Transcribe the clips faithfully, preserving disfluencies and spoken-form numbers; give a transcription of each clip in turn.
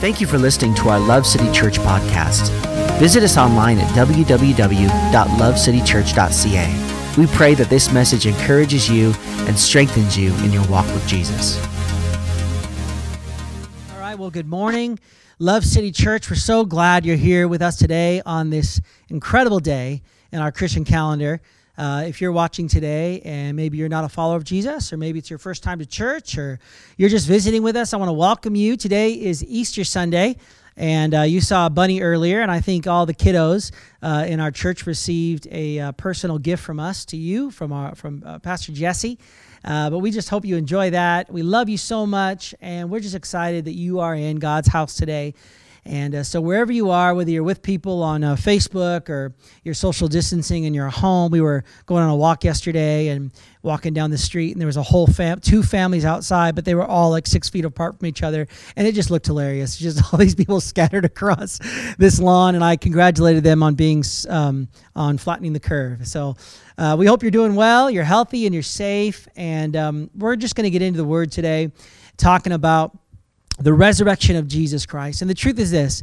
Thank you for listening to our Love City Church podcast. Visit us online at w w w dot love city church dot c a. We pray that this message encourages you and strengthens you in your walk with Jesus. All right, well, good morning, Love City Church. We're so glad you're here with us today on this incredible day in our Christian calendar. Uh, if you're watching today and maybe you're not a follower of Jesus, or maybe it's your first time to church, or you're just visiting with us, I want to welcome you. Today is Easter Sunday, and uh, you saw a bunny earlier, and I think all the kiddos uh, in our church received a uh, personal gift from us to you, from our from uh, Pastor Jesse. Uh, but we just hope you enjoy that. We love you so much, and we're just excited that you are in God's house today. And uh, so wherever you are, whether you're with people on uh, Facebook or you're social distancing in your home, we were going on a walk yesterday and walking down the street, and there was a whole fam, two families outside, but they were all like six feet apart from each other, and it just looked hilarious. Just all these people scattered across this lawn, and I congratulated them on being um, on flattening the curve. So uh, we hope you're doing well, you're healthy, and you're safe. And um, we're just going to get into the Word today, talking about the resurrection of Jesus Christ. And the truth is this,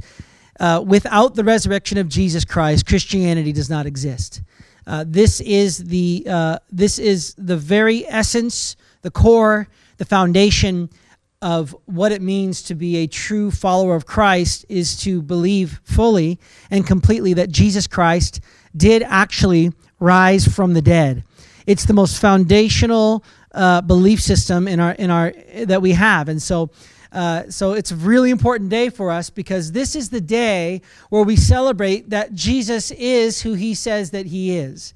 uh, without the resurrection of Jesus Christ, Christianity does not exist. Uh, this is the uh, this is the very essence, the core, the foundation of what it means to be a true follower of Christ, is to believe fully and completely that Jesus Christ did actually rise from the dead. It's the most foundational uh, belief system in our in our that we have, and so. Uh, so it's a really important day for us, because this is the day where we celebrate that Jesus is who he says that he is.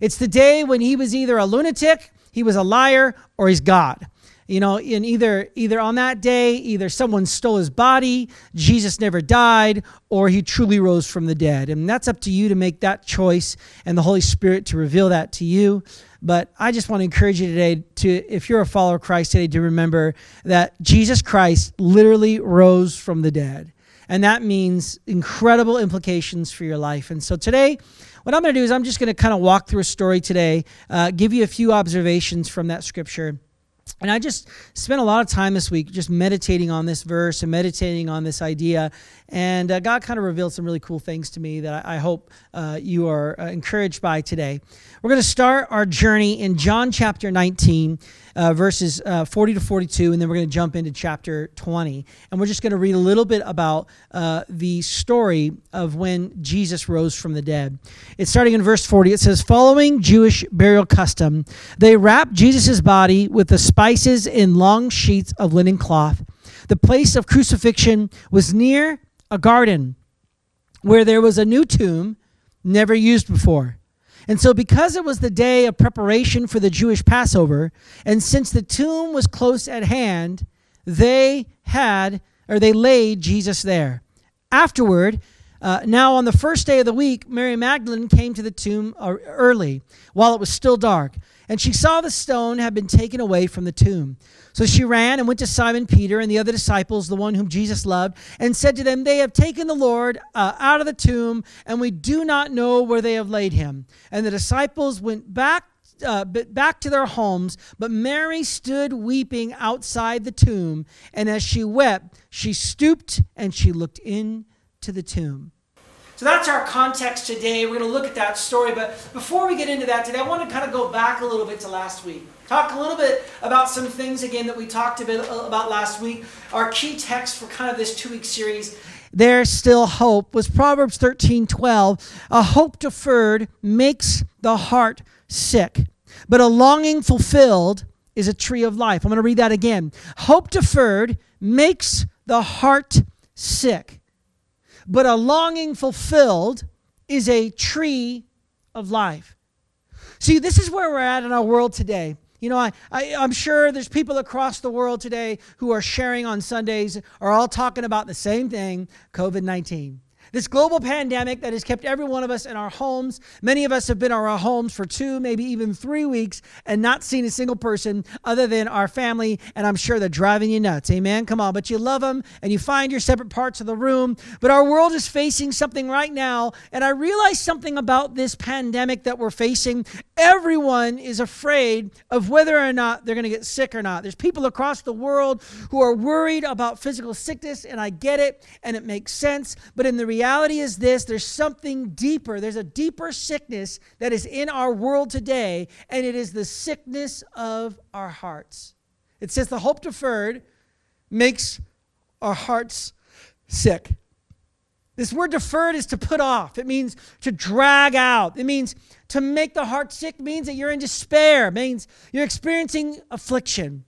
It's the day when he was either a lunatic, he was a liar, or he's God. You know, in either either on that day, either someone stole his body, Jesus never died, or he truly rose from the dead. And that's up to you to make that choice, and the Holy Spirit to reveal that to you. But I just want to encourage you today to, if you're a follower of Christ today, to remember that Jesus Christ literally rose from the dead. And that means incredible implications for your life. And so today, what I'm going to do is I'm just going to kind of walk through a story today, uh, give you a few observations from that scripture. And I just spent a lot of time this week just meditating on this verse and meditating on this idea. And uh, God kind of revealed some really cool things to me that I, I hope uh, you are uh, encouraged by today. We're going to start our journey in John chapter nineteen, uh, verses uh, forty to forty-two, and then we're going to jump into chapter twenty. And we're just going to read a little bit about uh, the story of when Jesus rose from the dead. It's starting in verse forty. It says, following Jewish burial custom, they wrapped Jesus' body with a spices in long sheets of linen cloth. The place of crucifixion was near a garden where there was a new tomb never used before. And so because it was the day of preparation for the Jewish Passover, and since the tomb was close at hand, they had, or they laid Jesus there. Afterward, uh, now on the first day of the week, Mary Magdalene came to the tomb early while it was still dark. And she saw the stone had been taken away from the tomb. So she ran and went to Simon Peter and the other disciples, the one whom Jesus loved, and said to them, they have taken the Lord uh, out of the tomb, and we do not know where they have laid him. And the disciples went back, uh, back to their homes, but Mary stood weeping outside the tomb. And as she wept, she stooped and she looked into the tomb. So that's our context today. We're going to look at that story. But before we get into that today, I want to kind of go back a little bit to last week. Talk a little bit about some things, again, that we talked a bit about last week. Our key text for kind of this two-week series, There's Still Hope, was Proverbs thirteen twelve. A hope deferred makes the heart sick, but a longing fulfilled is a tree of life. I'm going to read that again. Hope deferred makes the heart sick, but a longing fulfilled is a tree of life. See, this is where we're at in our world today. You know, I, I, I'm sure there's people across the world today who are sharing on Sundays, are all talking about the same thing, covid nineteen. This global pandemic that has kept every one of us in our homes. Many of us have been in our homes for two, maybe even three weeks and not seen a single person other than our family, and I'm sure they're driving you nuts. Amen? Come on. But you love them, and you find your separate parts of the room. But our world is facing something right now, and I realize something about this pandemic that we're facing. Everyone is afraid of whether or not they're going to get sick or not. There's people across the world who are worried about physical sickness, and I get it, and it makes sense. But in the reality is this, there's something deeper. There's a deeper sickness that is in our world today, and it is the sickness of our hearts. It says the hope deferred makes our hearts sick. This word deferred is to put off. It means to drag out. It means to make the heart sick, means that you're in despair, means you're experiencing affliction.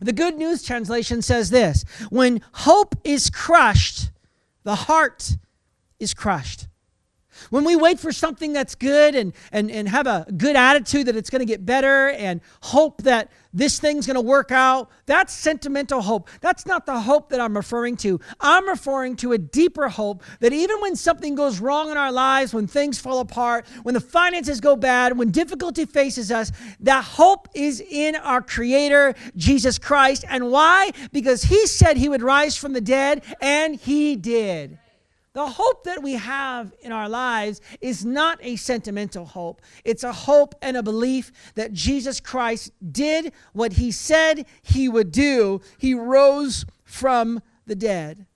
The Good News Translation says this: when hope is crushed, the heart is crushed. When we wait for something that's good and, and, and have a good attitude that it's going to get better and hope that this thing's going to work out, that's sentimental hope. That's not the hope that I'm referring to. I'm referring to a deeper hope that even when something goes wrong in our lives, when things fall apart, when the finances go bad, when difficulty faces us, that hope is in our Creator, Jesus Christ. And why? Because He said He would rise from the dead, and He did. The hope that we have in our lives is not a sentimental hope. It's a hope and a belief that Jesus Christ did what He said He would do. He rose from the dead.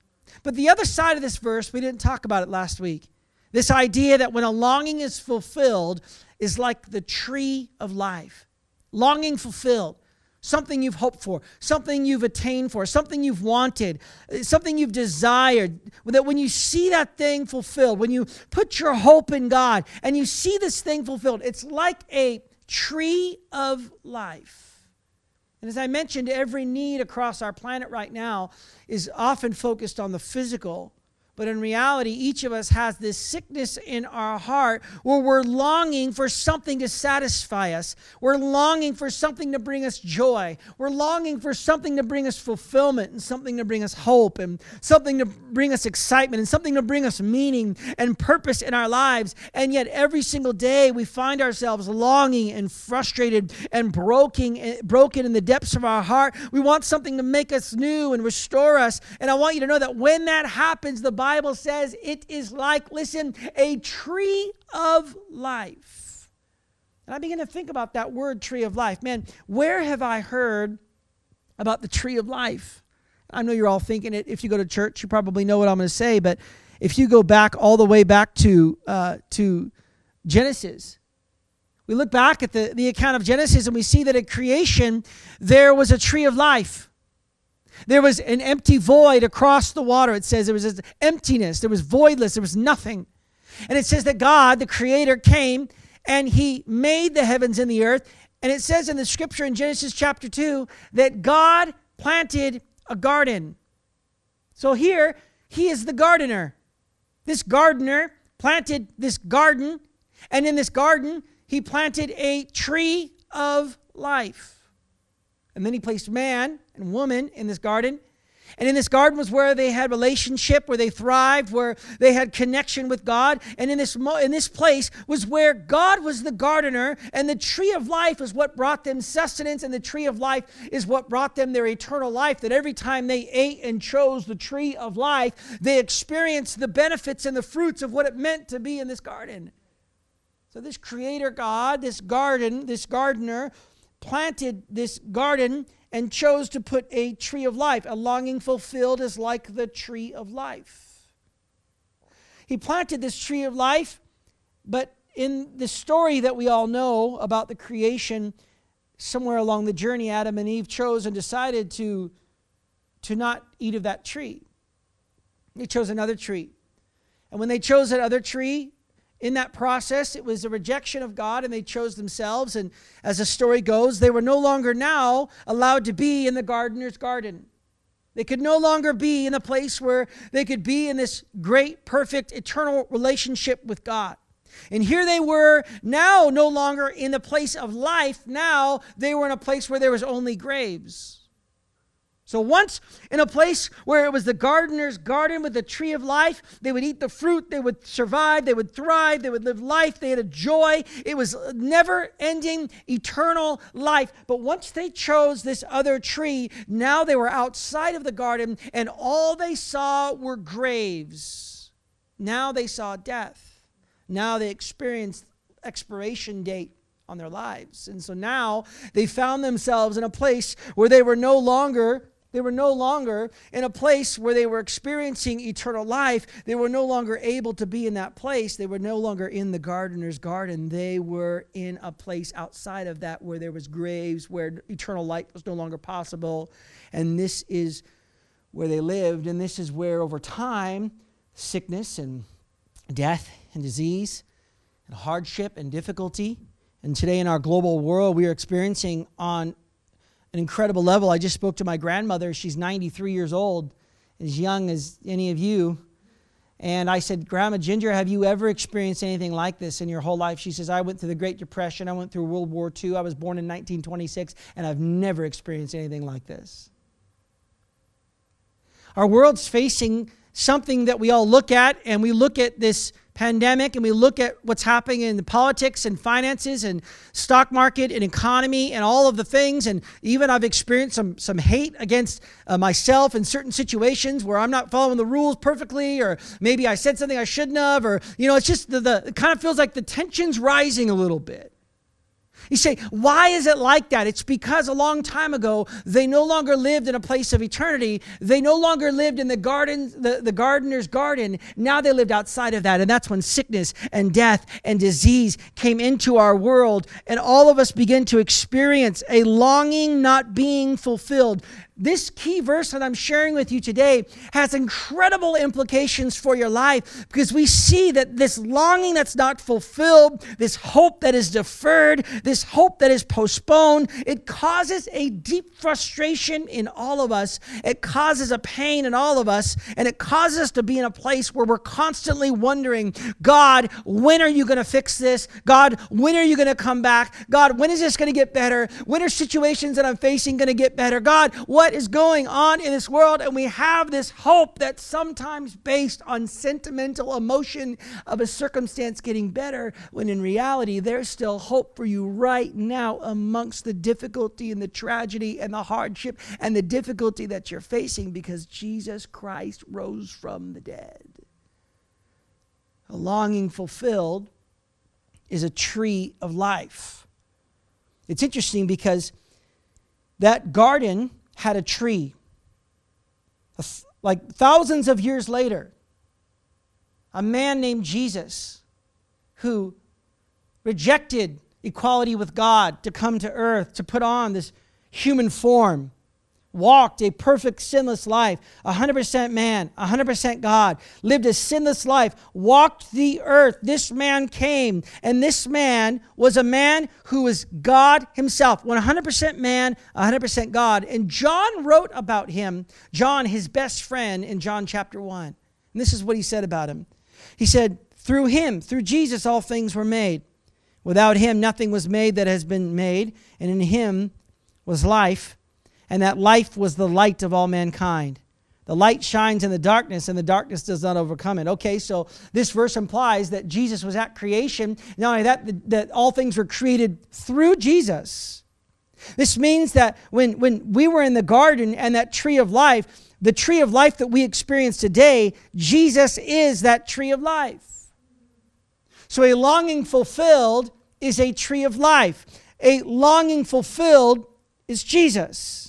But the other side of this verse, we didn't talk about it last week. This idea that when a longing is fulfilled is like the tree of life. Longing fulfilled. Something you've hoped for, something you've attained for, something you've wanted, something you've desired, that when you see that thing fulfilled, when you put your hope in God and you see this thing fulfilled, it's like a tree of life. And as I mentioned, every need across our planet right now is often focused on the physical. But in reality, each of us has this sickness in our heart where we're longing for something to satisfy us. We're longing for something to bring us joy. We're longing for something to bring us fulfillment and something to bring us hope and something to bring us excitement and something to bring us meaning and purpose in our lives. And yet every single day we find ourselves longing and frustrated and broken, broken in the depths of our heart. We want something to make us new and restore us. And I want you to know that when that happens, the Bible says it is like, listen, a tree of life. And I begin to think about that word, tree of life. Man, where have I heard about the tree of life? I know you're all thinking it. If you go to church, you probably know what I'm going to say. But if you go back all the way back to uh, to Genesis, we look back at the, the account of Genesis and we see that at creation, there was a tree of life. There was an empty void across the water. It says there was this emptiness. There was voidless. There was nothing. And it says that God, the Creator, came and He made the heavens and the earth. And it says in the scripture in Genesis chapter two that God planted a garden. So here, He is the gardener. This gardener planted this garden. And in this garden, He planted a tree of life. And then He placed man and woman in this garden. And in this garden was where they had relationship, where they thrived, where they had connection with God. And in this, in this place was where God was the gardener, and the tree of life is what brought them sustenance, and the tree of life is what brought them their eternal life, that every time they ate and chose the tree of life, they experienced the benefits and the fruits of what it meant to be in this garden. So this Creator God, this garden, this gardener, planted this garden and chose to put a tree of life. A longing fulfilled is like the tree of life. He planted this tree of life, but in the story that we all know about the creation, somewhere along the journey, Adam and Eve chose and decided to, to not eat of that tree. They chose another tree. And when they chose that other tree, in that process, it was a rejection of God, and they chose themselves. And as the story goes, they were no longer now allowed to be in the gardener's garden. They could no longer be in the place where they could be in this great, perfect, eternal relationship with God. And here they were now no longer in the place of life. Now they were in a place where there was only graves. So once in a place where it was the gardener's garden with the tree of life, they would eat the fruit, they would survive, they would thrive, they would live life, they had a joy. It was never-ending, eternal life. But once they chose this other tree, now they were outside of the garden, and all they saw were graves. Now they saw death. Now they experienced expiration date on their lives. And so now they found themselves in a place where they were no longer, they were no longer in a place where they were experiencing eternal life. They were no longer able to be in that place. They were no longer in the gardener's garden. They were in a place outside of that where there was graves, where eternal life was no longer possible. And this is where they lived. And this is where over time, sickness and death and disease and hardship and difficulty. And today in our global world, we are experiencing on an incredible level. I just spoke to my grandmother. She's ninety-three years old, as young as any of you. And I said, Grandma Ginger, have you ever experienced anything like this in your whole life? She says, I went through the Great Depression. I went through World War Two. I was born in nineteen twenty-six, and I've never experienced anything like this. Our world's facing something that we all look at, and we look at this pandemic, and we look at what's happening in the politics and finances and stock market and economy and all of the things. And even I've experienced some some hate against uh, myself in certain situations where I'm not following the rules perfectly, or maybe I said something I shouldn't have, or, you know, it's just the, the it kind of feels like the tension's rising a little bit. You say, why is it like that? It's because a long time ago, they no longer lived in a place of eternity. They no longer lived in the garden, the, the gardener's garden. Now they lived outside of that. And that's when sickness and death and disease came into our world. And all of us begin to experience a longing not being fulfilled. This key verse that I'm sharing with you today has incredible implications for your life, because we see that this longing that's not fulfilled, this hope that is deferred, this hope that is postponed, it causes a deep frustration in all of us. It causes a pain in all of us, and it causes us to be in a place where we're constantly wondering, God, when are you going to fix this? God, when are you going to come back? God, when is this going to get better? When are situations that I'm facing going to get better? God, what? What is going on in this world? And we have this hope that's sometimes based on sentimental emotion of a circumstance getting better, when in reality, there's still hope for you right now amongst the difficulty and the tragedy and the hardship and the difficulty that you're facing, because Jesus Christ rose from the dead. A longing fulfilled is a tree of life. It's interesting because that garden had a tree. Like thousands of years later, a man named Jesus, who rejected equality with God to come to earth, to put on this human form, walked a perfect sinless life, one hundred percent man, one hundred percent God, lived a sinless life, walked the earth. This man came, and this man was a man who was God himself, one hundred percent man, one hundred percent God. And John wrote about him, John, his best friend, in John chapter one. And this is what he said about him. He said, through him, through Jesus, all things were made. Without him, nothing was made that has been made, and in him was life. And that life was the light of all mankind. The light shines in the darkness, and the darkness does not overcome it. Okay, so this verse implies that Jesus was at creation. Not only that, that all things were created through Jesus. This means that when, when we were in the garden and that tree of life, the tree of life that we experience today, Jesus is that tree of life. So a longing fulfilled is a tree of life. A longing fulfilled is Jesus.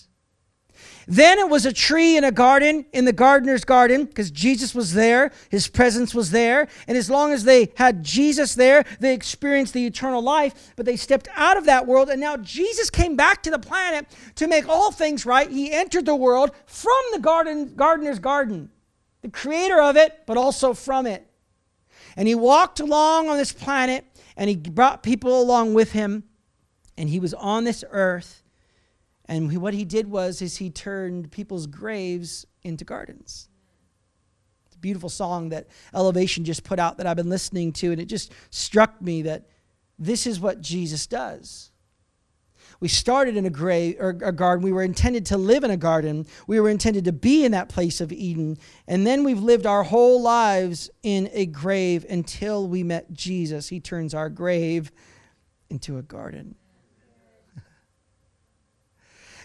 Then it was a tree in a garden, in the gardener's garden, because Jesus was there, his presence was there, and as long as they had Jesus there, they experienced the eternal life, but they stepped out of that world, and now Jesus came back to the planet to make all things right. He entered the world from the garden, gardener's garden, the creator of it, but also from it. And he walked along on this planet, and he brought people along with him, and he was on this earth. And what he did was is he turned people's graves into gardens. It's a beautiful song that Elevation just put out that I've been listening to, and it just struck me that this is what Jesus does. We started in a grave or a garden. We were intended to live in a garden. We were intended to be in that place of Eden. And then we've lived our whole lives in a grave until we met Jesus. He turns our grave into a garden.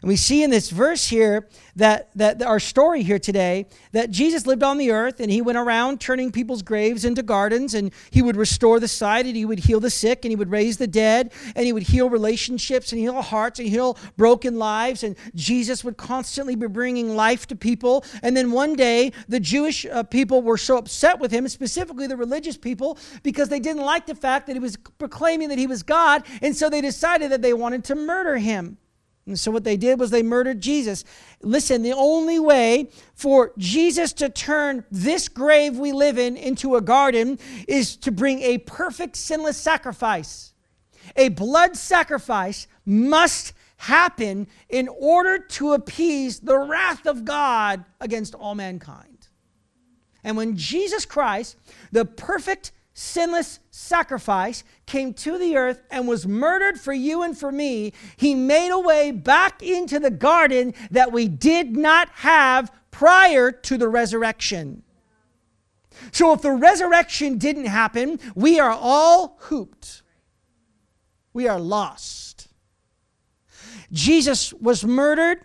And we see in this verse here that, that our story here today, that Jesus lived on the earth and he went around turning people's graves into gardens, and he would restore the sight, and he would heal the sick, and he would raise the dead, and he would heal relationships and heal hearts and heal broken lives. And Jesus would constantly be bringing life to people. And then one day the Jewish uh, people were so upset with him, specifically the religious people, because they didn't like the fact that he was proclaiming that he was God. And so they decided that they wanted to murder him. And so what they did was they murdered Jesus. Listen, the only way for Jesus to turn this grave we live in into a garden is to bring a perfect sinless sacrifice. A blood sacrifice must happen in order to appease the wrath of God against all mankind. And when Jesus Christ, the perfect sinless sacrifice, came to the earth and was murdered for you and for me, he made a way back into the garden that we did not have prior to the resurrection. So if the resurrection didn't happen, we are all hooped. We are lost. Jesus was murdered,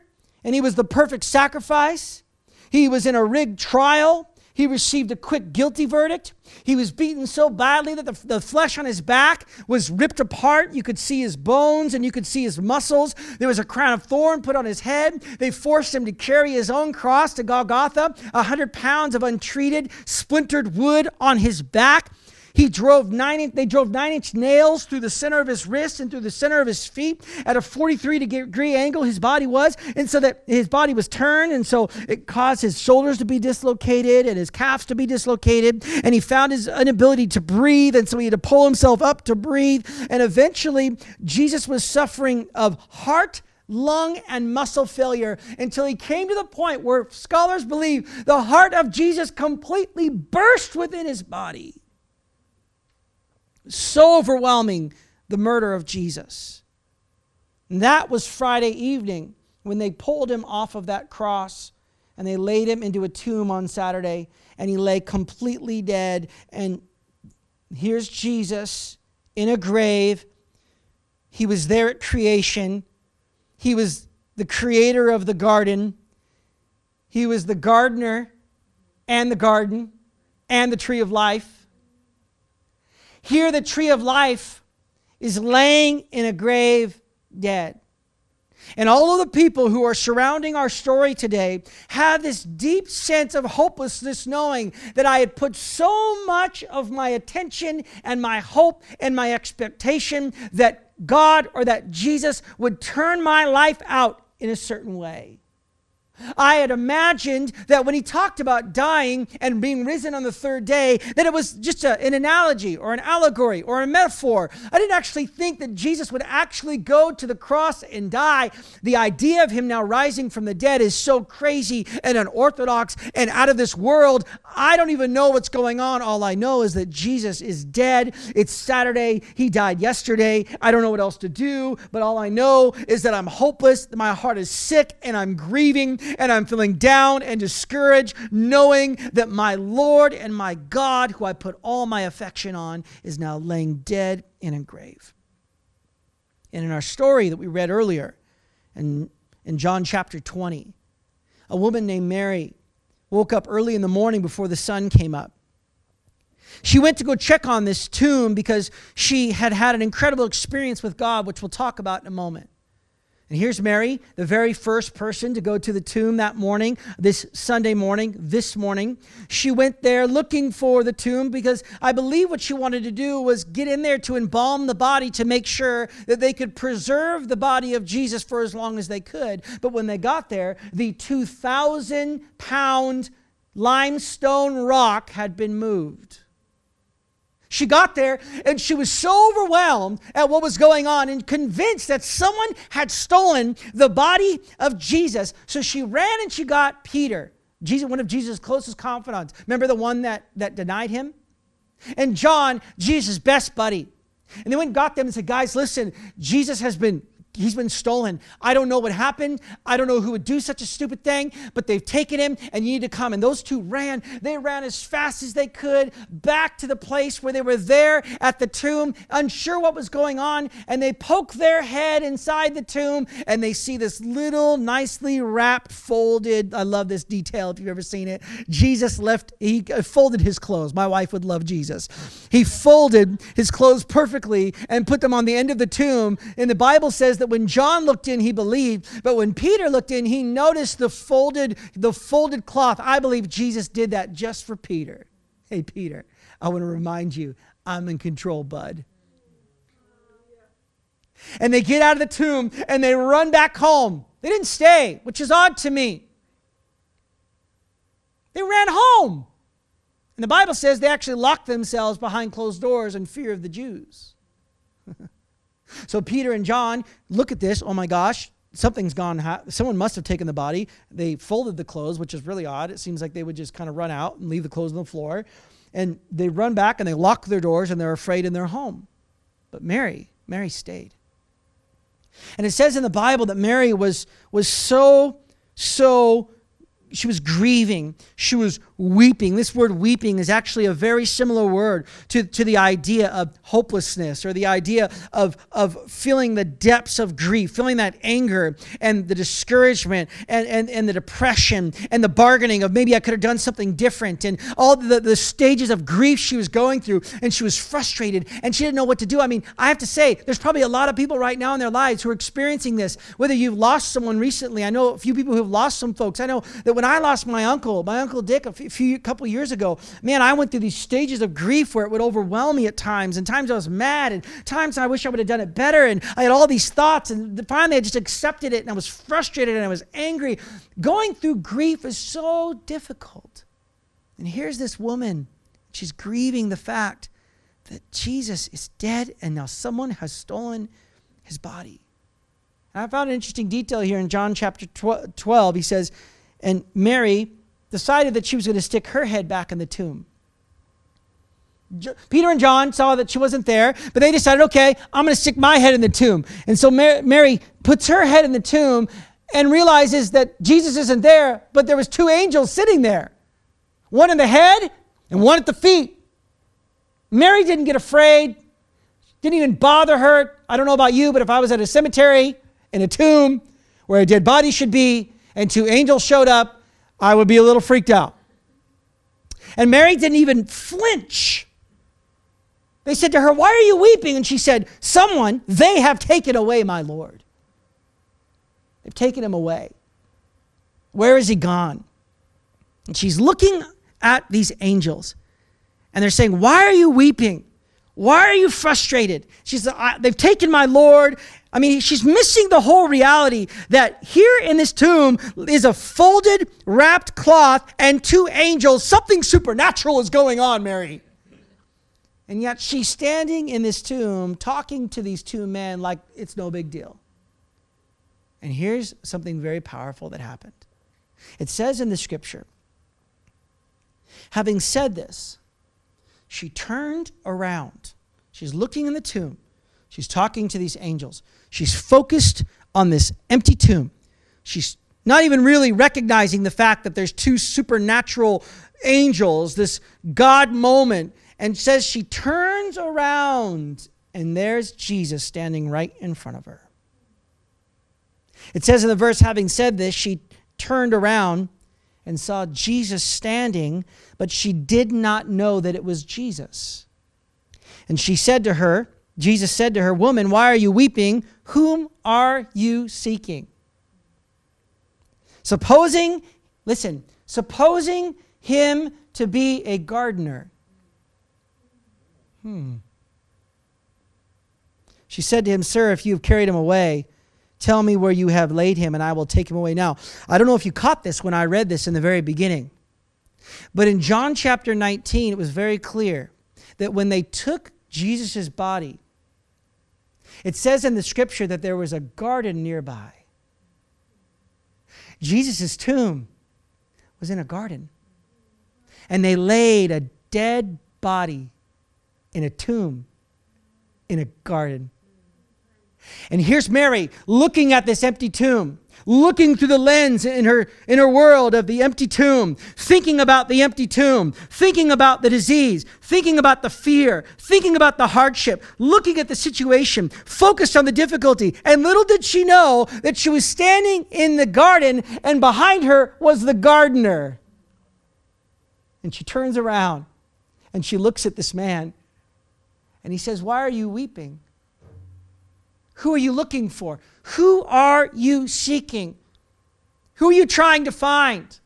and he was the perfect sacrifice. He was in a rigged trial. He received a quick guilty verdict. He was beaten so badly that the, the flesh on his back was ripped apart. You could see his bones and you could see his muscles. There was a crown of thorn put on his head. They forced him to carry his own cross to Golgotha, a hundred pounds of untreated, splintered wood on his back. He drove nine, they drove nine-inch nails through the center of his wrist and through the center of his feet at a forty-three degree angle his body was, and so that his body was turned, and so it caused his shoulders to be dislocated and his calves to be dislocated, and he found his inability to breathe, and so he had to pull himself up to breathe, and eventually Jesus was suffering of heart, lung, and muscle failure until he came to the point where scholars believe the heart of Jesus completely burst within his body. So overwhelming, the murder of Jesus. And that was Friday evening when they pulled him off of that cross and they laid him into a tomb on Saturday, and he lay completely dead. And here's Jesus in a grave. He was there at creation. He was the creator of the garden. He was the gardener and the garden and the tree of life. Here, the tree of life is laying in a grave dead. And all of the people who are surrounding our story today have this deep sense of hopelessness, knowing that I had put so much of my attention and my hope and my expectation that God or that Jesus would turn my life out in a certain way. I had imagined that when he talked about dying and being risen on the third day, that it was just a, an analogy or an allegory or a metaphor. I didn't actually think that Jesus would actually go to the cross and die. The idea of him now rising from the dead is so crazy and unorthodox and out of this world. I don't even know what's going on. All I know is that Jesus is dead. It's Saturday. He died yesterday. I don't know what else to do, but all I know is that I'm hopeless. My heart is sick and I'm grieving. And I'm feeling down and discouraged, knowing that my Lord and my God, who I put all my affection on, is now laying dead in a grave. And in our story that we read earlier, in, in John chapter twenty, a woman named Mary woke up early in the morning before the sun came up. She went to go check on this tomb because she had had an incredible experience with God, which we'll talk about in a moment. And here's Mary, the very first person to go to the tomb that morning, this Sunday morning, this morning. She went there looking for the tomb because I believe what she wanted to do was get in there to embalm the body to make sure that they could preserve the body of Jesus for as long as they could. But when they got there, the two thousand pound limestone rock had been moved. She got there and she was so overwhelmed at what was going on and convinced that someone had stolen the body of Jesus. So she ran and she got Peter, Jesus, one of Jesus' closest confidants. Remember the one that, that denied him? And John, Jesus' best buddy. And they went and got them and said, guys, listen, Jesus has been he's been stolen. I don't know what happened. I don't know who would do such a stupid thing, but they've taken him and you need to come. And those two ran. They ran as fast as they could back to the place where they were there at the tomb, unsure what was going on. And they poke their head inside the tomb and they see this little nicely wrapped, folded, I love this detail if you've ever seen it. Jesus left, he folded his clothes. My wife would love Jesus. He folded his clothes perfectly and put them on the end of the tomb. And the Bible says that when John looked in, he believed. But when Peter looked in, he noticed the folded, the folded cloth. I believe Jesus did that just for Peter. Hey, Peter, I want to remind you, I'm in control, bud. And they get out of the tomb and they run back home. They didn't stay, which is odd to me. They ran home. And the Bible says they actually locked themselves behind closed doors in fear of the Jews. So Peter and John look at this. Oh my gosh, something's gone. Ha- Someone must have taken the body. They folded the clothes, which is really odd. It seems like they would just kind of run out and leave the clothes on the floor. And they run back and they lock their doors and they're afraid in their home. But Mary, Mary stayed. And it says in the Bible that Mary was, was so, so she was grieving. She was weeping. This word weeping is actually a very similar word to, to the idea of hopelessness or the idea of, of feeling the depths of grief, feeling that anger and the discouragement and, and, and the depression and the bargaining of maybe I could have done something different and all the, the stages of grief she was going through, and she was frustrated and she didn't know what to do. I mean, I have to say, there's probably a lot of people right now in their lives who are experiencing this, whether you've lost someone recently. I know a few people who have lost some folks. I know that when I lost my uncle, my Uncle Dick, a few, few couple years ago, man, I went through these stages of grief where it would overwhelm me at times, and times I was mad, and times I wish I would have done it better, and I had all these thoughts, and finally I just accepted it, and I was frustrated, and I was angry. Going through grief is so difficult. And here's this woman, she's grieving the fact that Jesus is dead, and now someone has stolen his body. And I found an interesting detail here in John chapter twelve. He says, and Mary decided that she was going to stick her head back in the tomb. Peter and John saw that she wasn't there, but they decided, okay, I'm going to stick my head in the tomb. And so Mary puts her head in the tomb and realizes that Jesus isn't there, but there was two angels sitting there, one in the head and one at the feet. Mary didn't get afraid, didn't even bother her. I don't know about you, but if I was at a cemetery in a tomb where a dead body should be, and two angels showed up, I would be a little freaked out. And Mary didn't even flinch. They said to her, why are you weeping? And she said, someone, they have taken away my Lord. They've taken him away. Where is he gone? And she's looking at these angels. And they're saying, why are you weeping? Why are you frustrated? She said, they've taken my Lord. I mean, she's missing the whole reality that here in this tomb is a folded, wrapped cloth and two angels. Something supernatural is going on, Mary. And yet she's standing in this tomb, talking to these two men like it's no big deal. And here's something very powerful that happened. It says in the scripture, having said this, she turned around. She's looking in the tomb. She's talking to these angels. She's focused on this empty tomb. She's not even really recognizing the fact that there's two supernatural angels, this God moment, and says she turns around, and there's Jesus standing right in front of her. It says in the verse, having said this, she turned around and saw Jesus standing, but she did not know that it was Jesus. And she said to her, Jesus said to her, woman, why are you weeping? Whom are you seeking? Supposing, listen, supposing him to be a gardener. Hmm. She said to him, sir, if you have carried him away, tell me where you have laid him, and I will take him away now. I don't know if you caught this when I read this in the very beginning. But in John chapter nineteen, it was very clear that when they took Jesus' body, it says in the scripture that there was a garden nearby. Jesus' tomb was in a garden. And they laid a dead body in a tomb in a garden. And here's Mary looking at this empty tomb, looking through the lens in her, in her world of the empty tomb, thinking about the empty tomb, thinking about the disease, thinking about the fear, thinking about the hardship, looking at the situation, focused on the difficulty. And little did she know that she was standing in the garden and behind her was the gardener. And she turns around and she looks at this man and he says, "Why are you weeping? Who are you looking for? Who are you seeking? Who are you trying to find?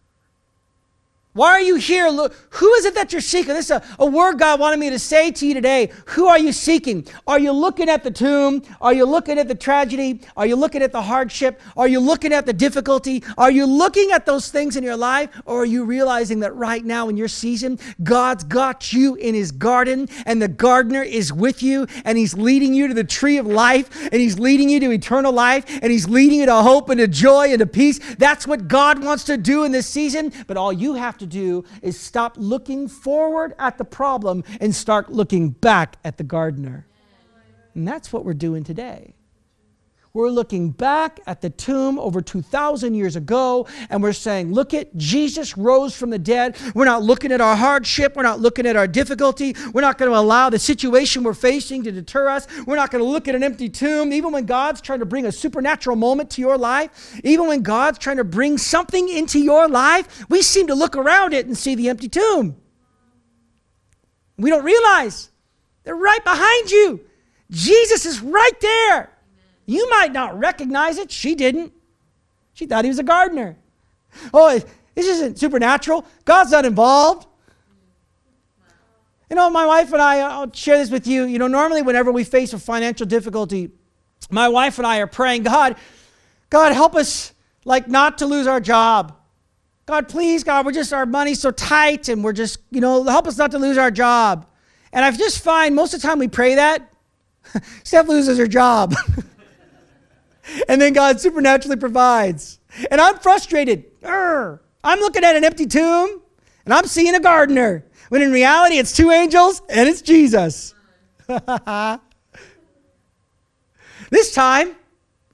Why are you here? Look, who is it that you're seeking?" This is a, a word God wanted me to say to you today. Who are you seeking? Are you looking at the tomb? Are you looking at the tragedy? Are you looking at the hardship? Are you looking at the difficulty? Are you looking at those things in your life? Or are you realizing that right now in your season, God's got you in his garden and the gardener is with you and he's leading you to the tree of life and he's leading you to eternal life and he's leading you to hope and to joy and to peace. That's what God wants to do in this season. But all you have to do is stop looking forward at the problem and start looking back at the gardener. And that's what we're doing today. We're looking back at the tomb over two thousand years ago, and we're saying, look at Jesus rose from the dead. We're not looking at our hardship. We're not looking at our difficulty. We're not going to allow the situation we're facing to deter us. We're not going to look at an empty tomb. Even when God's trying to bring a supernatural moment to your life, even when God's trying to bring something into your life, we seem to look around it and see the empty tomb. We don't realize they're right behind you. Jesus is right there. You might not recognize it. She didn't. She thought he was a gardener. Oh, this isn't supernatural. God's not involved. You know, my wife and I, I'll share this with you. You know, normally whenever we face a financial difficulty, my wife and I are praying, God, God, help us like not to lose our job. God, please, God, we're just, our money's so tight and we're just, you know, help us not to lose our job. And I just find most of the time we pray that, Steph loses her job. And then God supernaturally provides. And I'm frustrated. Urgh. I'm looking at an empty tomb and I'm seeing a gardener. When in reality, it's two angels and it's Jesus. This time, I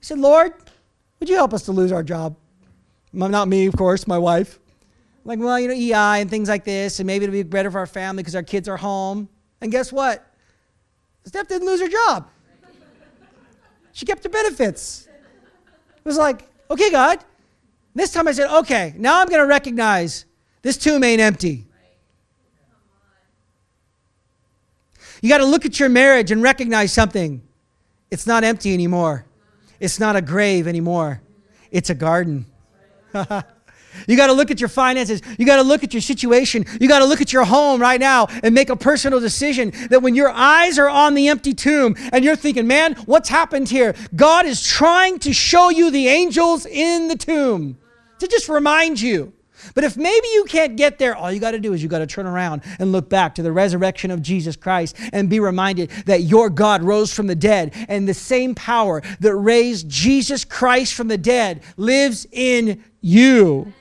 said, Lord, would you help us to lose our job? Not me, of course, my wife. Like, well, you know, E I and things like this. And maybe it'll be better for our family because our kids are home. And guess what? Steph didn't lose her job. She kept her benefits. It was like, okay, God. This time I said, okay, now I'm going to recognize this tomb ain't empty. You got to look at your marriage and recognize something. It's not empty anymore. It's not a grave anymore. It's a garden. You got to look at your finances. You got to look at your situation. You got to look at your home right now and make a personal decision that when your eyes are on the empty tomb and you're thinking, man, what's happened here? God is trying to show you the angels in the tomb to just remind you. But if maybe you can't get there, all you got to do is you got to turn around and look back to the resurrection of Jesus Christ and be reminded that your God rose from the dead and the same power that raised Jesus Christ from the dead lives in you.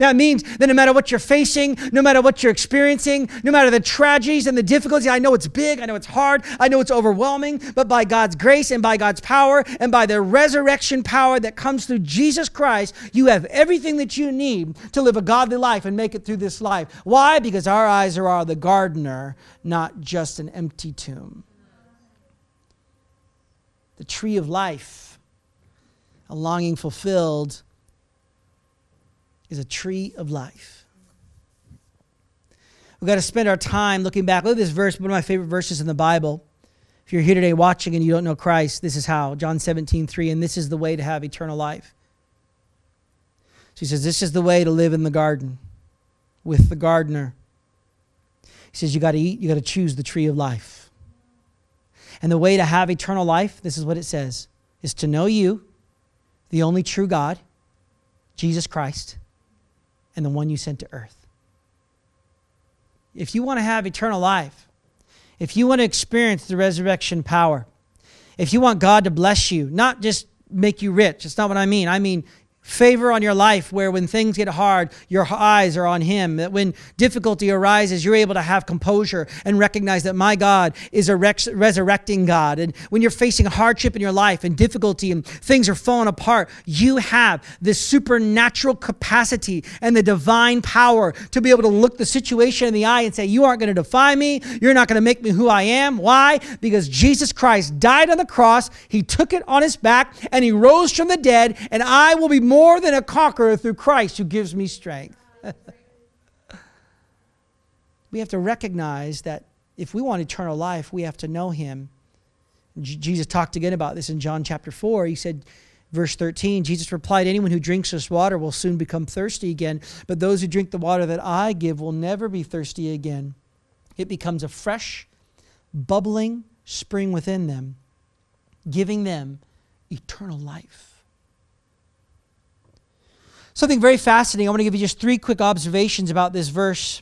That means that no matter what you're facing, no matter what you're experiencing, no matter the tragedies and the difficulties, I know it's big, I know it's hard, I know it's overwhelming, but by God's grace and by God's power and by the resurrection power that comes through Jesus Christ, you have everything that you need to live a godly life and make it through this life. Why? Because our eyes are on the gardener, not just an empty tomb. The tree of life, a longing fulfilled, is a tree of life. We've got to spend our time looking back. Look at this verse, one of my favorite verses in the Bible. If you're here today watching and you don't know Christ, this is how. John seventeen three, and this is the way to have eternal life. So he says, this is the way to live in the garden with the gardener. He says, you got to eat, you got to choose the tree of life. And the way to have eternal life, this is what it says, is to know you, the only true God, Jesus Christ, and the one you sent to earth. If you want to have eternal life, if you want to experience the resurrection power, if you want God to bless you, not just make you rich, that's not what I mean. I mean favor on your life, where when things get hard, your eyes are on him. That when difficulty arises, you're able to have composure and recognize that my God is a resurrecting God. And when you're facing hardship in your life and difficulty and things are falling apart, you have this supernatural capacity and the divine power to be able to look the situation in the eye and say, you aren't going to defy me. You're not going to make me who I am. Why? Because Jesus Christ died on the cross. He took it on his back and he rose from the dead, and I will be more than a conqueror through Christ who gives me strength. We have to recognize that if we want eternal life, we have to know him. J- Jesus talked again about this in John chapter four. He said, verse thirteen, Jesus replied, anyone who drinks this water will soon become thirsty again, but those who drink the water that I give will never be thirsty again. It becomes a fresh, bubbling spring within them, giving them eternal life. Something very fascinating. I want to give you just three quick observations about this verse.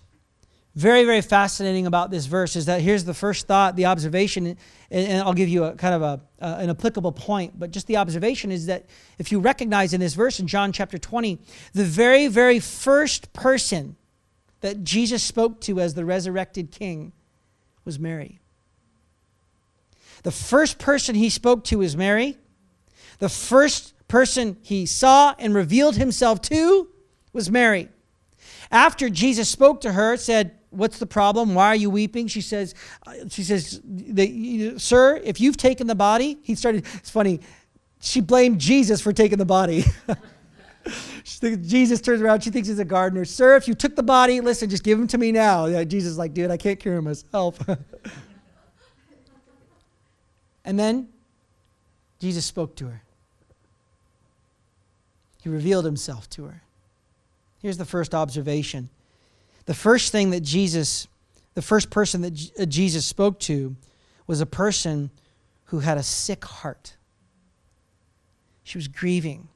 Very, very fascinating about this verse is that here's the first thought, the observation, and, and I'll give you a kind of a, uh, an applicable point, but just the observation is that if you recognize in this verse in John chapter twenty, the very, very first person that Jesus spoke to as the resurrected king was Mary. The first person he spoke to is Mary. The first person he saw and revealed himself to was Mary. After Jesus spoke to her, said, what's the problem? Why are you weeping? She says, she says, sir, if you've taken the body, he started, it's funny, she blamed Jesus for taking the body. Jesus turns around, she thinks he's a gardener. Sir, if you took the body, listen, just give him to me now. Yeah, Jesus is like, dude, I can't cure him myself. And then Jesus spoke to her. He revealed himself to her. Here's the first observation. The first thing that Jesus, the first person that Jesus spoke to was a person who had a sick heart. She was grieving.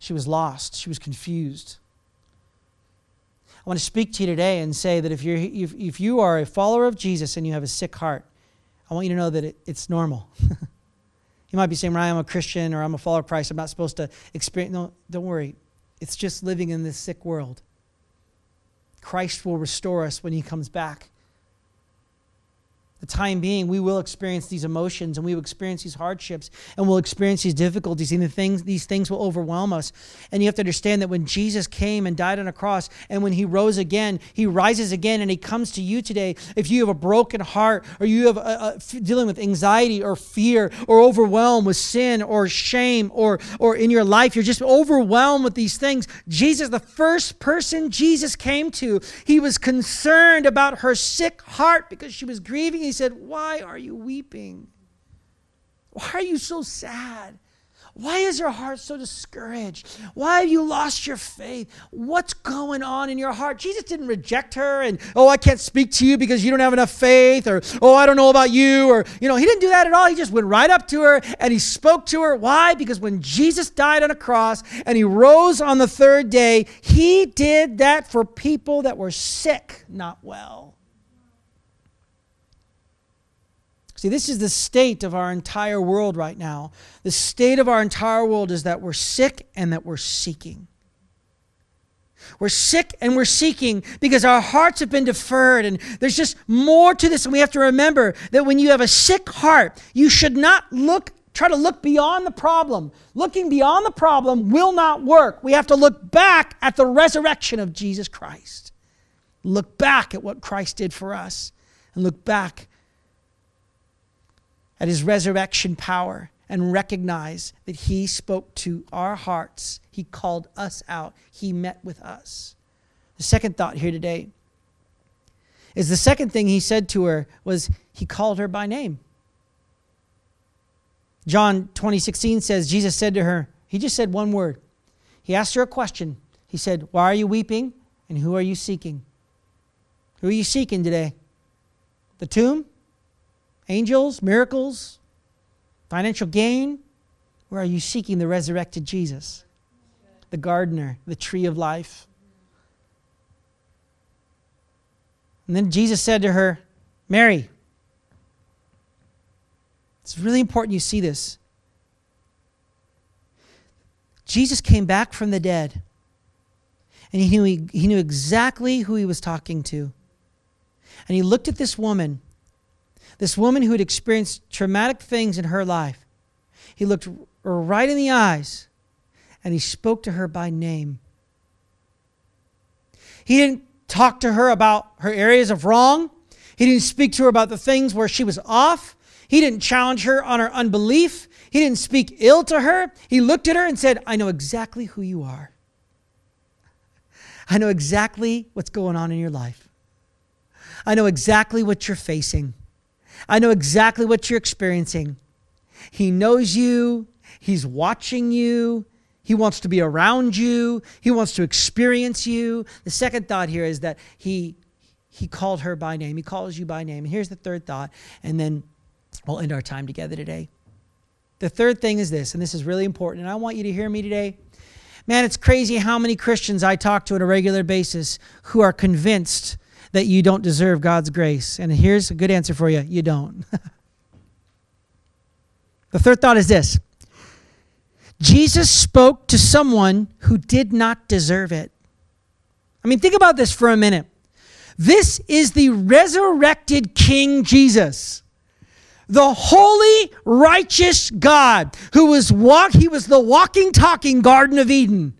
She was lost. She was confused. I want to speak to you today and say that if you're, if, if you are a follower of Jesus and you have a sick heart, I want you to know that it, it's normal. You might be saying, Ryan, I'm a Christian, or I'm a follower of Christ. I'm not supposed to experience. No, don't worry. It's just living in this sick world. Christ will restore us when he comes back. The time being, we will experience these emotions, and we will experience these hardships, and we'll experience these difficulties, and the things, these things will overwhelm us. And you have to understand that when Jesus came and died on a cross, and when he rose again, he rises again, and he comes to you today. If you have a broken heart, or you have a, a, dealing with anxiety or fear or overwhelmed with sin or shame, or, or in your life, you're just overwhelmed with these things. Jesus, the first person Jesus came to, he was concerned about her sick heart because she was grieving. He said, why are you weeping? Why are you so sad? Why is your heart so discouraged? Why have you lost your faith? What's going on in your heart? Jesus didn't reject her and, oh, I can't speak to you because you don't have enough faith, or, oh, I don't know about you, or, you know, he didn't do that at all. He just went right up to her and he spoke to her. Why? Because when Jesus died on a cross and he rose on the third day, he did that for people that were sick, not well. See, this is the state of our entire world right now. The state of our entire world is that we're sick and that we're seeking. We're sick and we're seeking because our hearts have been deferred, and there's just more to this. And we have to remember that when you have a sick heart, you should not look, try to look beyond the problem. Looking beyond the problem will not work. We have to look back at the resurrection of Jesus Christ. Look back at what Christ did for us, and look back at his resurrection power, and recognize that he spoke to our hearts. He called us out. He met with us. The second thought here today is the second thing he said to her was he called her by name. John twenty sixteen says, Jesus said to her, he just said one word. He asked her a question. He said, why are you weeping? And who are you seeking? Who are you seeking today? The tomb? Angels, miracles, financial gain? Where are you seeking the resurrected Jesus? The gardener, the tree of life. And then Jesus said to her, Mary. It's really important you see this. Jesus came back from the dead. And he knew, he, he knew exactly who he was talking to. And he looked at this woman, this woman who had experienced traumatic things in her life. He looked her right in the eyes, and he spoke to her by name. He didn't talk to her about her areas of wrong. He didn't speak to her about the things where she was off. He didn't challenge her on her unbelief. He didn't speak ill to her. He looked at her and said, I know exactly who you are. I know exactly what's going on in your life. I know exactly what you're facing. I know exactly what you're experiencing. He knows you. He's watching you. He wants to be around you. He wants to experience you. The second thought here is that he, he called her by name. He calls you by name. And here's the third thought, and then we'll end our time together today. The third thing is this, and this is really important, and I want you to hear me today. Man, it's crazy how many Christians I talk to on a regular basis who are convinced that you don't deserve God's grace. And here's a good answer for you. You don't. The third thought is this. Jesus spoke to someone who did not deserve it. I mean, think about this for a minute. This is the resurrected King Jesus. The holy, righteous God who was walk, he was the walking, talking Garden of Eden.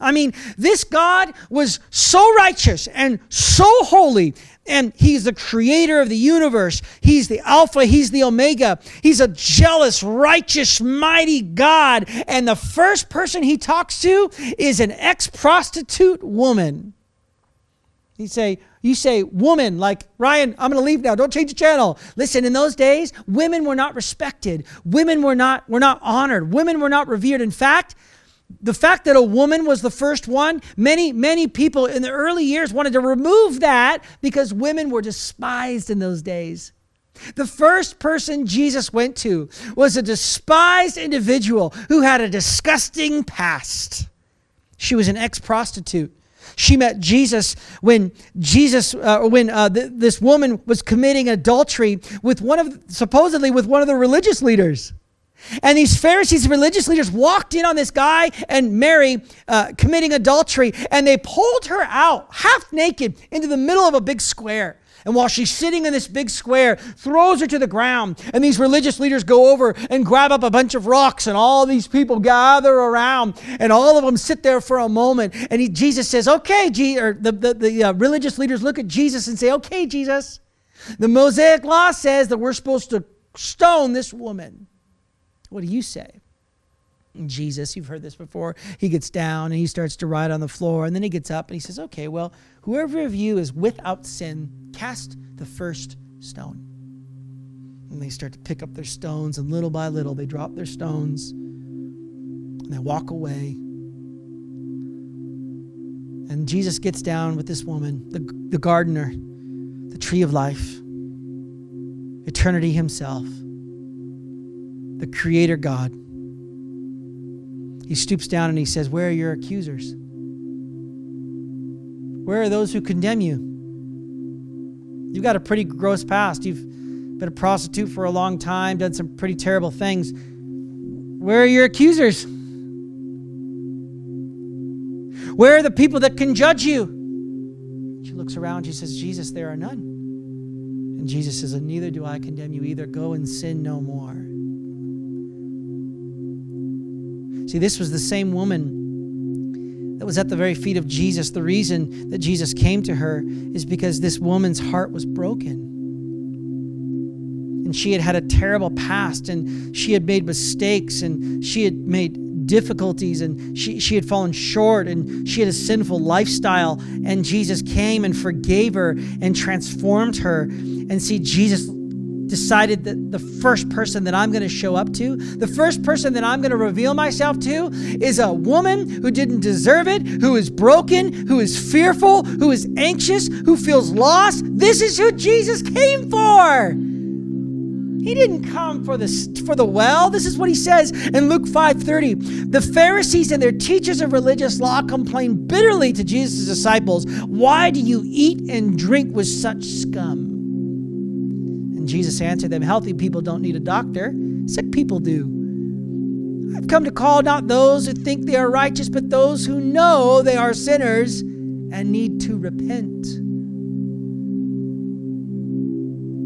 I mean, this God was so righteous and so holy, and he's the creator of the universe. He's the Alpha, he's the Omega. He's a jealous, righteous, mighty God. And the first person he talks to is an ex-prostitute woman. You say, you say, woman, like, Ryan, I'm going to leave now. Don't change the channel. Listen, in those days, women were not respected. Women were not, were not honored. Women were not revered. In fact, the fact that a woman was the first one, many, many people in the early years wanted to remove that because women were despised in those days. The first person Jesus went to was a despised individual who had a disgusting past. She was an ex-prostitute. She met Jesus when Jesus, uh, when uh, th- this woman was committing adultery with one of, supposedly with one of the religious leaders. And these Pharisees, religious leaders, walked in on this guy and Mary uh, committing adultery, and they pulled her out half naked into the middle of a big square. And while she's sitting in this big square, throws her to the ground. And these religious leaders go over and grab up a bunch of rocks. And all these people gather around. And all of them sit there for a moment. And he, Jesus says, okay, Je-, or the, the, the uh, religious leaders look at Jesus and say, okay, Jesus, the Mosaic law says that we're supposed to stone this woman. What do you say? Jesus, you've heard this before, he gets down and he starts to write on the floor, and then he gets up and he says, okay, well, whoever of you is without sin, cast the first stone. And they start to pick up their stones, and little by little they drop their stones and they walk away. And Jesus gets down with this woman, the, the gardener, the tree of life, eternity himself, the creator God. He stoops down and he says, where are your accusers? Where are those who condemn you? You've got a pretty gross past. You've been a prostitute for a long time, done some pretty terrible things. Where are your accusers? Where are the people that can judge you? She looks around, she says, Jesus, there are none. And Jesus says, and neither do I condemn you either. Go and sin no more. See, this was the same woman that was at the very feet of Jesus. The reason that Jesus came to her is because this woman's heart was broken. And she had had a terrible past, and she had made mistakes, and she had made difficulties, and she, she had fallen short, and she had a sinful lifestyle. And Jesus came and forgave her and transformed her. And see, Jesus decided that the first person that I'm going to show up to, the first person that I'm going to reveal myself to, is a woman who didn't deserve it, who is broken, who is fearful, who is anxious, who feels lost. This is who Jesus came for. He didn't come for the, for the well. This is what he says in Luke five thirty. The Pharisees and their teachers of religious law complained bitterly to Jesus' disciples. Why do you eat and drink with such scum? Jesus answered them, healthy people don't need a doctor, sick people do. I've come to call not those who think they are righteous, but those who know they are sinners and need to repent.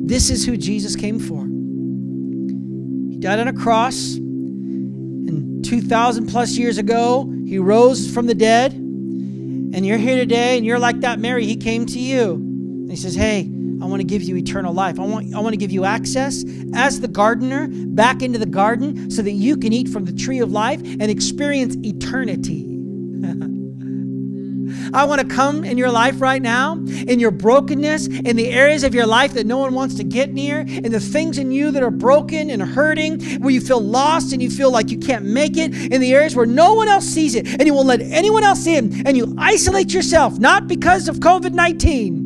This is who Jesus came for. He died on a cross, and two thousand plus years ago, he rose from the dead. And you're here today, and you're like that Mary. He came to you, and he says, hey, I want to give you eternal life. I want, I want to give you access as the gardener back into the garden so that you can eat from the tree of life and experience eternity. I want to come in your life right now, in your brokenness, in the areas of your life that no one wants to get near, in the things in you that are broken and hurting, where you feel lost and you feel like you can't make it, in the areas where no one else sees it and you won't let anyone else in, and you isolate yourself, not because of COVID nineteen,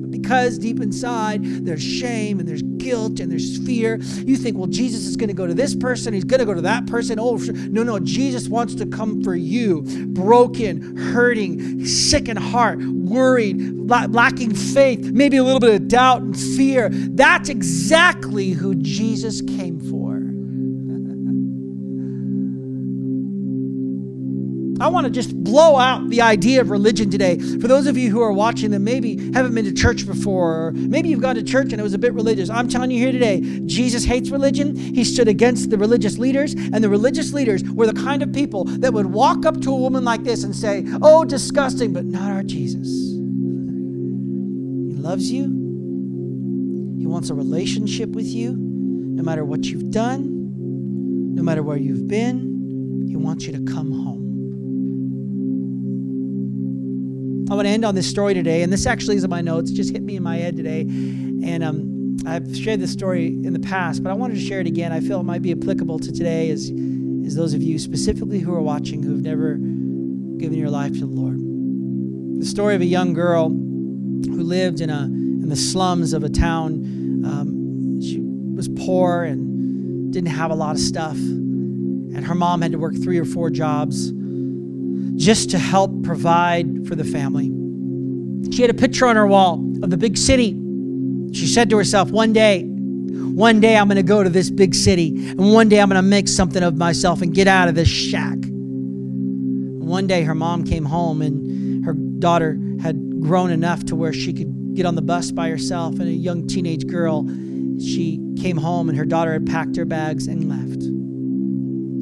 but because deep inside there's shame and there's guilt and there's fear. You think, well, Jesus is going to go to this person. He's going to go to that person. Oh, no, no. Jesus wants to come for you. Broken, hurting, sick in heart, worried, lacking faith, maybe a little bit of doubt and fear. That's exactly who Jesus came for. I want to just blow out the idea of religion today. For those of you who are watching that maybe haven't been to church before, or maybe you've gone to church and it was a bit religious. I'm telling you here today, Jesus hates religion. He stood against the religious leaders, and the religious leaders were the kind of people that would walk up to a woman like this and say, oh, disgusting, but not our Jesus. He loves you. He wants a relationship with you. No matter what you've done, no matter where you've been, he wants you to come home. I want to end on this story today, and this actually is in my notes. It just hit me in my head today, and um, I've shared this story in the past, but I wanted to share it again. I feel it might be applicable to today as, as those of you specifically who are watching who've never given your life to the Lord. The story of a young girl who lived in a in the slums of a town. Um, she was poor and didn't have a lot of stuff, and her mom had to work three or four jobs just to help provide for the family. She had a picture on her wall of the big city. She said to herself, one day, one day I'm going to go to this big city, and one day I'm going to make something of myself and get out of this shack. And one day her mom came home, and her daughter had grown enough to where she could get on the bus by herself, and a young teenage girl, she came home, and her daughter had packed her bags and left.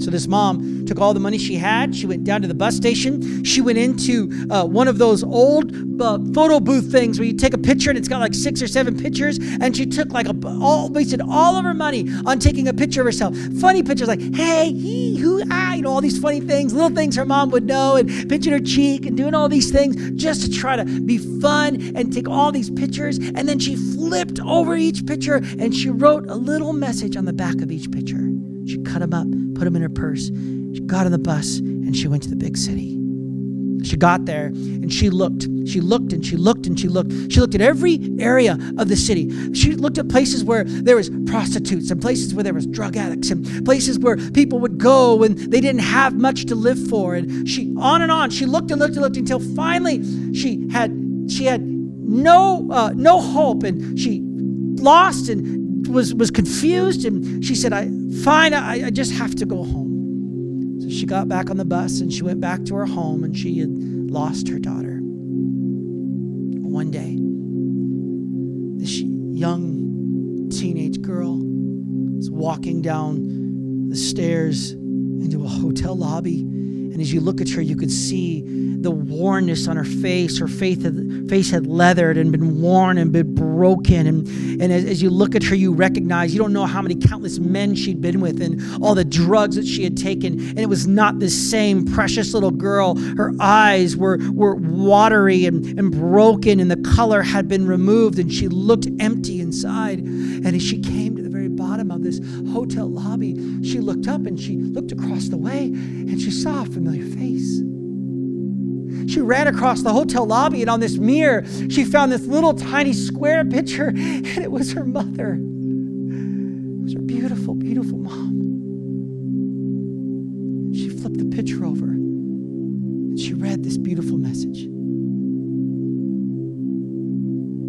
So this mom took all the money she had. She went down to the bus station. She went into uh, one of those old uh, photo booth things where you take a picture and it's got like six or seven pictures. And she took like a, all, wasted all of her money on taking a picture of herself. Funny pictures like, hey, he, who, I, you know, all these funny things, little things her mom would know, and pinching her cheek and doing all these things just to try to be fun and take all these pictures. And then she flipped over each picture and she wrote a little message on the back of each picture. She cut them up, put them in her purse. She got on the bus, and she went to the big city. She got there, and she looked. She looked, and she looked, and she looked. She looked at every area of the city. She looked at places where there was prostitutes and places where there was drug addicts and places where people would go when they didn't have much to live for. And she, on and on, she looked and looked and looked until finally she had, she had no, uh, no hope, and she lost and was was confused, and she said, I fine, I, I just have to go home. So she got back on the bus, and she went back to her home, and she had lost her daughter. One day, this young teenage girl is walking down the stairs into a hotel lobby, and as you look at her, you could see the wornness on her face. Her face had, face had leathered and been worn and been broken. And, and as, as you look at her, you recognize, you don't know how many countless men she'd been with and all the drugs that she had taken. And it was not the same precious little girl. Her eyes were, were watery and, and broken, and the color had been removed, and she looked empty inside. And as she came to the very bottom of this hotel lobby, she looked up and she looked across the way, and she saw a familiar face. She ran across the hotel lobby, and on this mirror, she found this little tiny square picture, and it was her mother. It was her beautiful, beautiful mom. She flipped the picture over, and she read this beautiful message.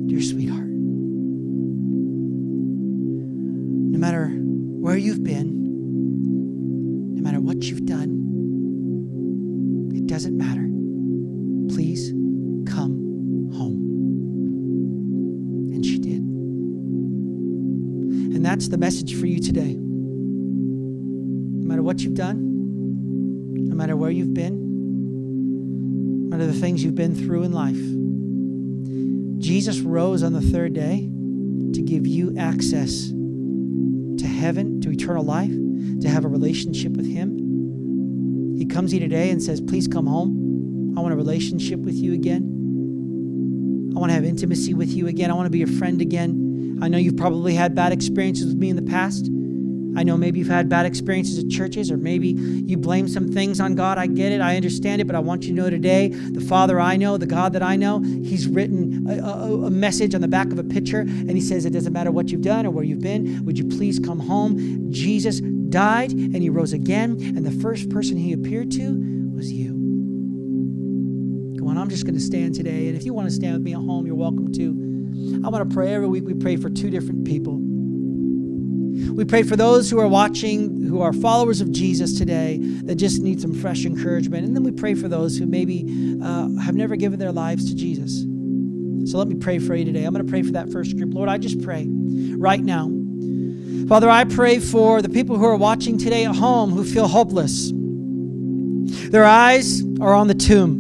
Dear sweetheart, no matter where you've been, no matter what that's the message for you today. No matter what you've done, no matter where you've been, no matter the things you've been through in life, Jesus rose on the third day to give you access to heaven, to eternal life, to have a relationship with Him. He comes here today and says, please come home. I want a relationship with you again. I want to have intimacy with you again. I want to be your friend again. I know you've probably had bad experiences with me in the past. I know maybe you've had bad experiences at churches, or maybe you blame some things on God. I get it. I understand it. But I want you to know today, the Father I know, the God that I know, He's written a, a, a message on the back of a picture. And He says, it doesn't matter what you've done or where you've been. Would you please come home? Jesus died and He rose again. And the first person He appeared to was you. Come on, I'm just going to stand today. And if you want to stand with me at home, you're welcome to. I want to pray. Every week we pray for two different people. We pray for those who are watching, who are followers of Jesus today, that just need some fresh encouragement. And then we pray for those who maybe uh, have never given their lives to Jesus. So let me pray for you today. I'm going to pray for that first group. Lord, I just pray right now. Father, I pray for the people who are watching today at home who feel hopeless. Their eyes are on the tomb.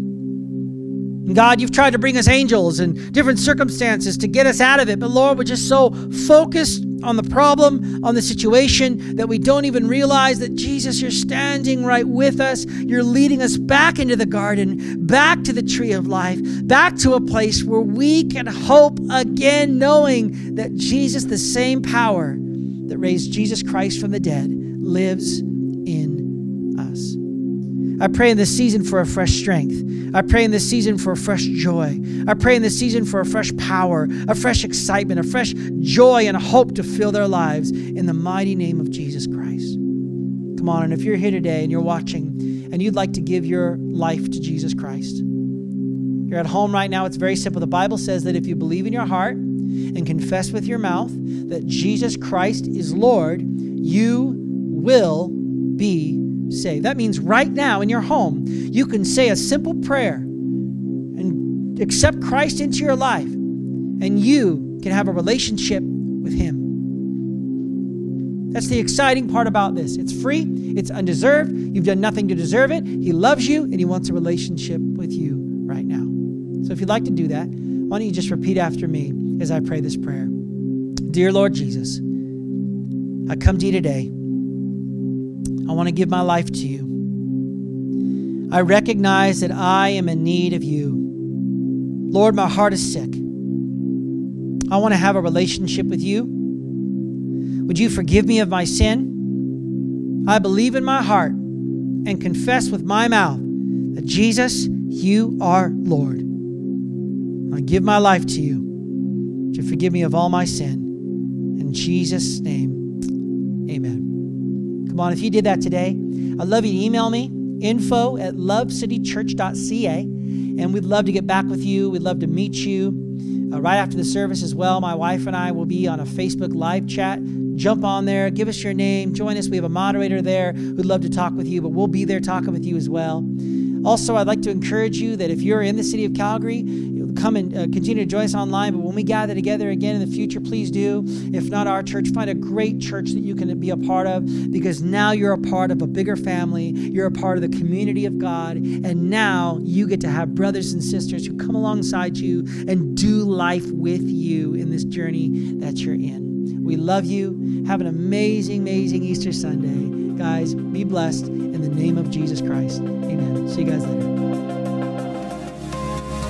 And God, you've tried to bring us angels and different circumstances to get us out of it. But Lord, we're just so focused on the problem, on the situation, that we don't even realize that Jesus, you're standing right with us. You're leading us back into the garden, back to the tree of life, back to a place where we can hope again, knowing that Jesus, the same power that raised Jesus Christ from the dead, lives in us. I pray in this season for a fresh strength. I pray in this season for a fresh joy. I pray in this season for a fresh power, a fresh excitement, a fresh joy and hope to fill their lives in the mighty name of Jesus Christ. Come on, and if you're here today and you're watching and you'd like to give your life to Jesus Christ, you're at home right now, it's very simple. The Bible says that if you believe in your heart and confess with your mouth that Jesus Christ is Lord, you will be say. That means right now in your home, you can say a simple prayer and accept Christ into your life, and you can have a relationship with Him. That's the exciting part about this. It's free. It's undeserved. You've done nothing to deserve it. He loves you, and He wants a relationship with you right now. So if you'd like to do that, why don't you just repeat after me as I pray this prayer. Dear Lord Jesus, I come to you today. I want to give my life to you. I recognize that I am in need of you. Lord, my heart is sick. I want to have a relationship with you. Would you forgive me of my sin? I believe in my heart and confess with my mouth that Jesus, you are Lord. I give my life to you to forgive me of all my sin. In Jesus' name, amen. Come on, if you did that today, I'd love you to email me, info at love city church dot c a, and we'd love to get back with you. We'd love to meet you uh, right after the service as well. My wife and I will be on a Facebook live chat. Jump on there, give us your name, join us. We have a moderator there who'd love to talk with you, but we'll be there talking with you as well. Also, I'd like to encourage you that if you're in the city of Calgary, come and uh, continue to join us online. But when we gather together again in the future, please do. If not our church, find a great church that you can be a part of, because now you're a part of a bigger family. You're a part of the community of God. And now you get to have brothers and sisters who come alongside you and do life with you in this journey that you're in. We love you. Have an amazing, amazing Easter Sunday. Guys, be blessed in the name of Jesus Christ. Amen. See you guys later.